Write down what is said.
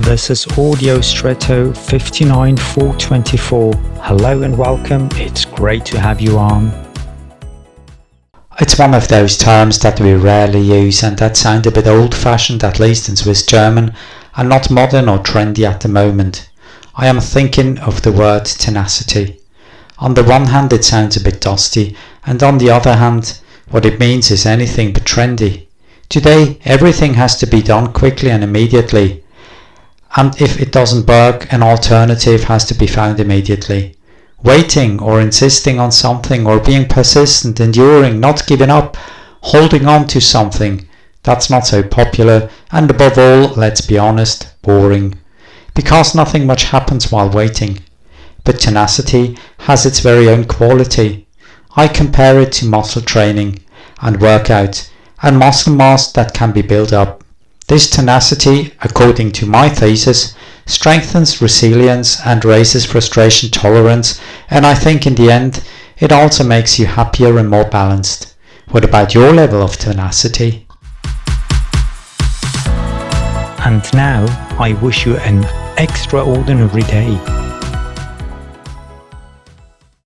This is Audio Stretto 59424. Hello and welcome, it's great to have you on. It's one of those terms that we rarely use and that sound a bit old-fashioned, at least in Swiss German, and not modern or trendy at the moment. I am thinking of the word tenacity. On the one hand it sounds a bit dusty, and on the other hand what it means is anything but trendy. Today everything has to be done quickly and immediately, and if it doesn't work, an alternative has to be found immediately. Waiting or insisting on something or being persistent, enduring, not giving up, holding on to something, that's not so popular and above all, let's be honest, boring. Because nothing much happens while waiting. But tenacity has its very own quality. I compare it to muscle training and workout and muscle mass that can be built up. This tenacity, according to my thesis, strengthens resilience and raises frustration tolerance, and I think in the end it also makes you happier and more balanced. What about your level of tenacity? And now I wish you an extraordinary day.